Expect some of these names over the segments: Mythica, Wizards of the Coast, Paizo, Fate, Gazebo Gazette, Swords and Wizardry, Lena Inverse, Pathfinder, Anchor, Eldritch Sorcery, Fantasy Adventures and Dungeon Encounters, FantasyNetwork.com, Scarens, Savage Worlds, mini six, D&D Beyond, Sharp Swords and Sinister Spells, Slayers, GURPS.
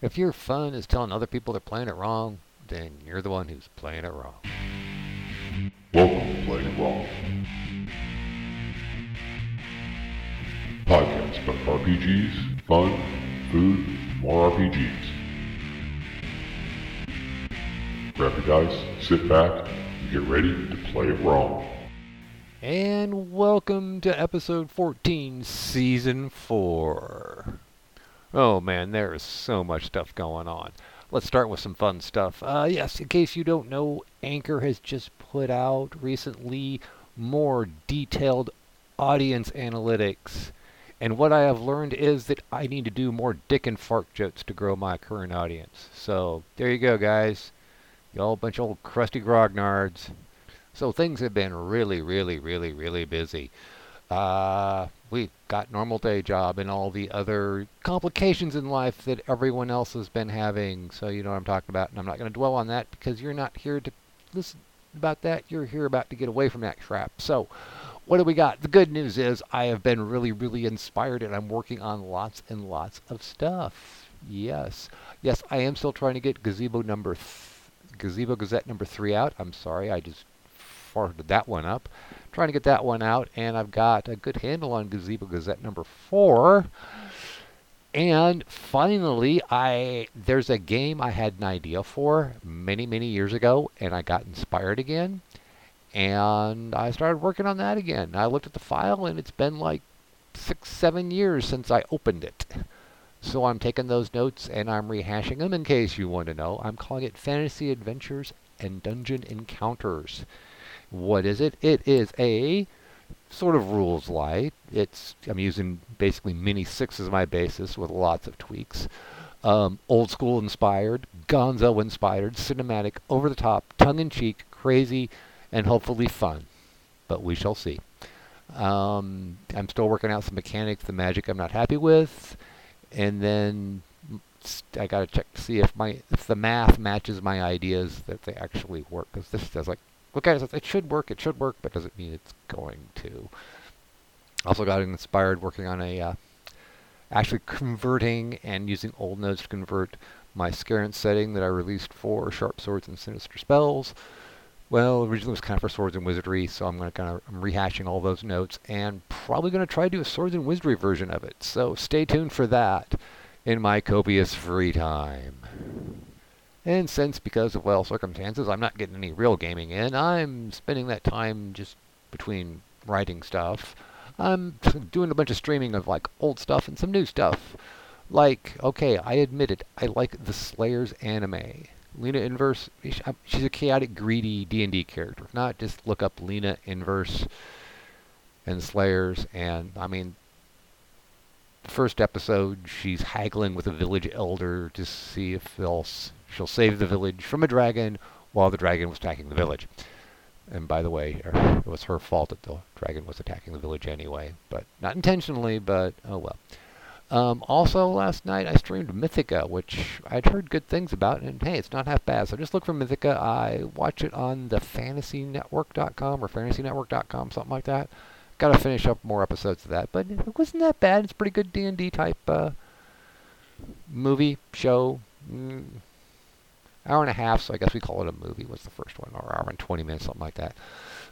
If your fun is telling other people they're playing it wrong, then you're the one who's playing it wrong. Welcome to Playing It Wrong. Podcast about RPGs, fun, food, more RPGs. Grab your dice, sit back, and get ready to play it wrong. And welcome to episode 14, season 4. Oh man, there is so much stuff going on. Let's start with some fun stuff. Yes, in case you don't know, Anchor has just put out recently more detailed audience analytics. And what I have learned is that I need to do more dick and fart jokes to grow my current audience. So there you go, guys. Y'all a bunch of old crusty grognards. So things have been really busy. We've got normal day job and all the other complications in life that everyone else has been having. So you know what I'm talking about. And I'm not going to dwell on that because you're not here to listen about that. You're here about to get away from that crap. So what do we got? The good news is I have been really inspired and I'm working on lots and lots of stuff. Yes, I am still trying to get Gazebo Gazette number 3 out. I'm sorry, I just farted that one up. Trying to get that one out, and I've got a good handle on Gazebo Gazette number 4. And finally, there's a game I had an idea for many years ago, and I got inspired again, and I started working on that again. I looked at the file, and it's been like 6-7 years since I opened it. So I'm taking those notes, and I'm rehashing them in case you want to know. I'm calling it Fantasy Adventures and Dungeon Encounters. What is it? It is a sort of rules light. I'm using basically mini six as my basis with lots of tweaks. Old school inspired, gonzo inspired, cinematic, over the top, tongue in cheek, crazy, and hopefully fun. But we shall see. I'm still working out some mechanics, the magic I'm not happy with, and then I gotta check to see if the math matches my ideas, that they actually work, because this does like. Okay, so it should work, but doesn't mean it's going to. Also got inspired working on actually converting and using old nodes to convert my Scarens setting that I released for Sharp Swords and Sinister Spells. Well, originally it was kind of for Swords and Wizardry, so I'm rehashing all those notes and probably going to try to do a Swords and Wizardry version of it. So stay tuned for that in my copious free time. And since, because of, circumstances, I'm not getting any real gaming in, I'm spending that time just between writing stuff. I'm doing a bunch of streaming of, old stuff and some new stuff. I admit it, I like the Slayers anime. Lena Inverse, she's a chaotic, greedy D&D character. Not just look up Lena Inverse and Slayers, and, the first episode, she's haggling with a village elder to see if she'll save the village from a dragon while the dragon was attacking the village. And by the way, it was her fault that the dragon was attacking the village anyway. But not intentionally, but oh well. Also, last night I streamed Mythica, which I'd heard good things about. And hey, it's not half bad. So just look for Mythica. I watch it on the FantasyNetwork.com or FantasyNetwork.com, something like that. Got to finish up more episodes of that. But it wasn't that bad. It's a pretty good D&D type movie, show. Hour and a half, so I guess we call it a movie. What's the first one? Or hour and 20 minutes, something like that.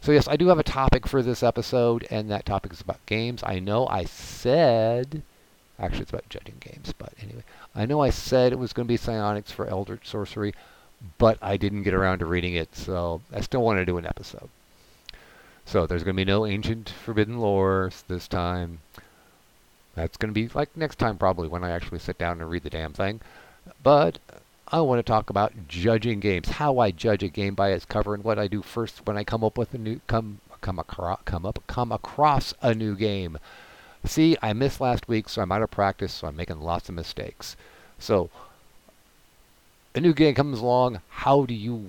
So yes, I do have a topic for this episode, and that topic is about games. I know I said, actually it's about judging games, but anyway. I know I said it was going to be psionics for Eldritch Sorcery, but I didn't get around to reading it, so I still want to do an episode. So there's going to be no ancient forbidden lore this time. That's going to be like next time probably when I actually sit down and read the damn thing. But I want to talk about judging games, how I judge a game by its cover, and what I do first when I come across a new game. See, I missed last week, so I'm out of practice, so I'm making lots of mistakes. So, a new game comes along, how do you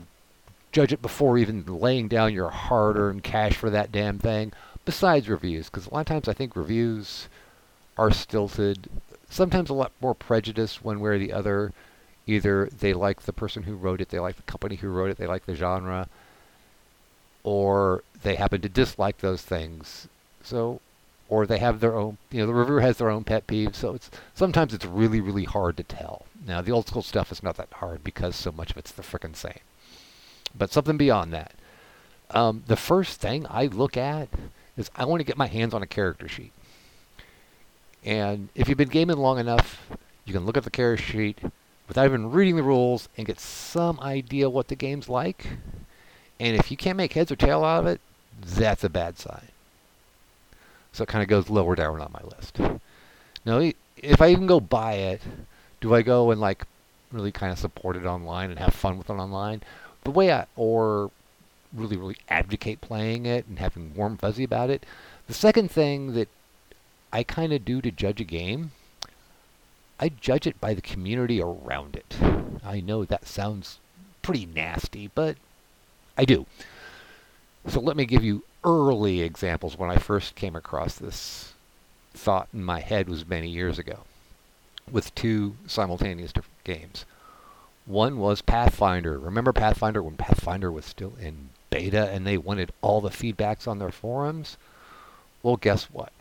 judge it before even laying down your hard-earned cash for that damn thing? Besides reviews, because a lot of times I think reviews are stilted, sometimes a lot more prejudice one way or the other. Either they like the person who wrote it, they like the company who wrote it, they like the genre, or they happen to dislike those things. So or they have their own, the reviewer has their own pet peeves. So sometimes it's really, really hard to tell. Now, the old school stuff is not that hard because so much of it's the frickin' same. But something beyond that. The first thing I look at is I want to get my hands on a character sheet. And if you've been gaming long enough, you can look at the character sheet without even reading the rules and get some idea what the game's like. And if you can't make heads or tail out of it, that's a bad sign. So it kind of goes lower down on my list. Now, if I even go buy it, do I go and really kind of support it online and have fun with it online? The way or really, really advocate playing it and having warm fuzzy about it. The second thing that I kind of do to judge a game, I judge it by the community around it. I know that sounds pretty nasty, but I do. So let me give you early examples when I first came across this thought in my head was many years ago with two simultaneous different games. One was Pathfinder. Remember Pathfinder when Pathfinder was still in beta and they wanted all the feedbacks on their forums? Well, guess what?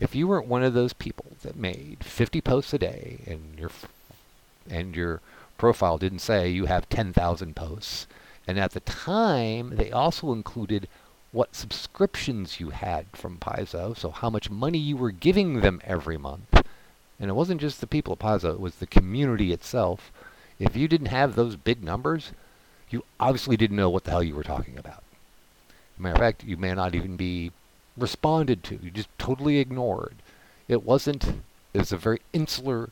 If you weren't one of those people that made 50 posts a day and your profile didn't say you have 10,000 posts, and at the time they also included what subscriptions you had from Paizo, so how much money you were giving them every month. And it wasn't just the people at Paizo, it was the community itself. If you didn't have those big numbers, you obviously didn't know what the hell you were talking about. As a matter of fact, you may not even be responded to, you just totally ignored. It was a very insular,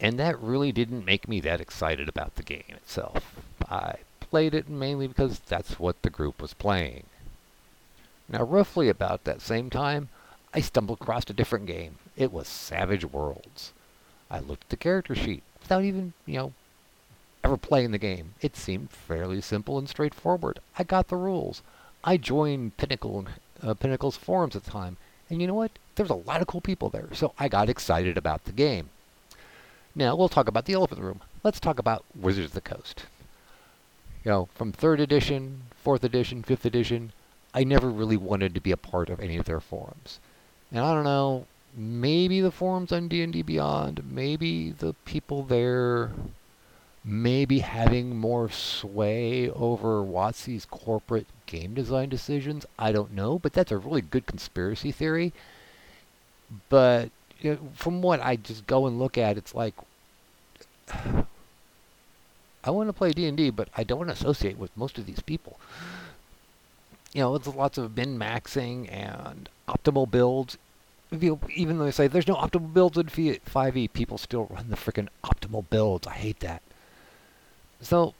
and that really didn't make me that excited about the game itself. I played it mainly because that's what the group was playing. Now, roughly about that same time, I stumbled across a different game. It was Savage Worlds. I looked at the character sheet without even, ever playing the game. It seemed fairly simple and straightforward. I got the rules. I joined Pinnacle's forums at the time, and you know what? There's a lot of cool people there, so I got excited about the game. Now, we'll talk about the elephant in the room. Let's talk about Wizards of the Coast. From 3rd edition, 4th edition, 5th edition, I never really wanted to be a part of any of their forums. And I don't know, maybe the forums on D&D Beyond, maybe the people there, maybe having more sway over WotC's corporate game design decisions, I don't know, but that's a really good conspiracy theory. But from what I just go and look at, it's like, I want to play D&D, but I don't want to associate with most of these people. It's lots of min-maxing and optimal builds. Even though they say there's no optimal builds in 5e, people still run the freaking optimal builds. I hate that. So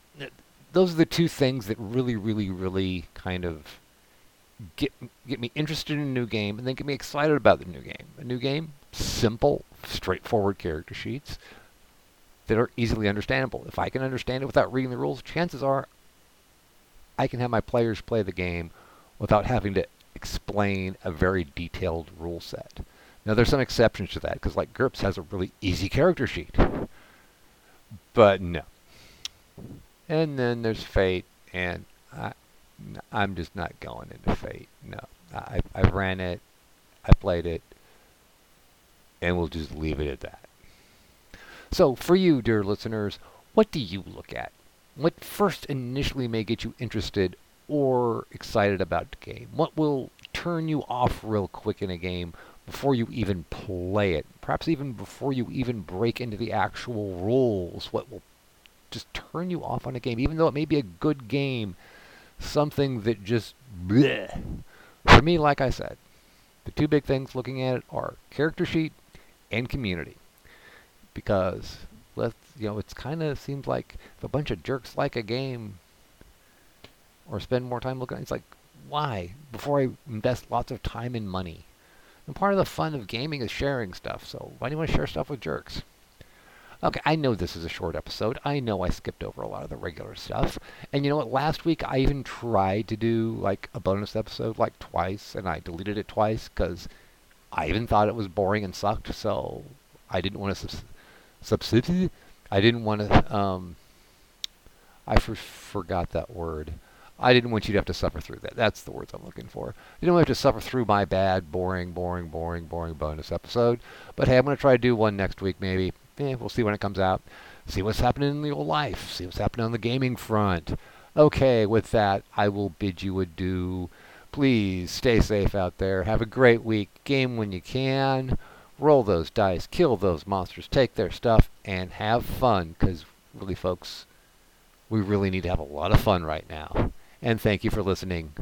those are the two things that really, really, really kind of get me interested in a new game and then get me excited about the new game. A new game, simple, straightforward character sheets that are easily understandable. If I can understand it without reading the rules, chances are I can have my players play the game without having to explain a very detailed rule set. Now, there's some exceptions to that, because GURPS has a really easy character sheet. But no. And then there's Fate, and I'm just not going into Fate. No, I've ran it, I played it, and we'll just leave it at that. So for you, dear listeners, what do you look at? What first initially may get you interested or excited about the game? What will turn you off real quick in a game before you even play it? Perhaps even before you even break into the actual rules, what will just turn you off on a game, even though it may be a good game, something that just bleh. For me, like I said, the two big things looking at it are character sheet and community. Because, it's kind of seems like if a bunch of jerks like a game or spend more time looking at it, it's like, why? Before I invest lots of time and money. And part of the fun of gaming is sharing stuff, so why do you want to share stuff with jerks? Okay, I know this is a short episode. I know I skipped over a lot of the regular stuff. And you know what? Last week I even tried to do a bonus episode twice, and I deleted it twice because I even thought it was boring and sucked. So I didn't want to substitute. I didn't want to. I forgot that word. I didn't want you to have to suffer through that. That's the words I'm looking for. You don't have to suffer through my bad, boring bonus episode. But hey, I'm going to try to do one next week maybe. We'll see when it comes out. See what's happening in the old life. See what's happening on the gaming front. Okay, with that, I will bid you adieu. Please stay safe out there. Have a great week. Game when you can. Roll those dice. Kill those monsters. Take their stuff. And have fun. Because really, folks, we really need to have a lot of fun right now. And thank you for listening.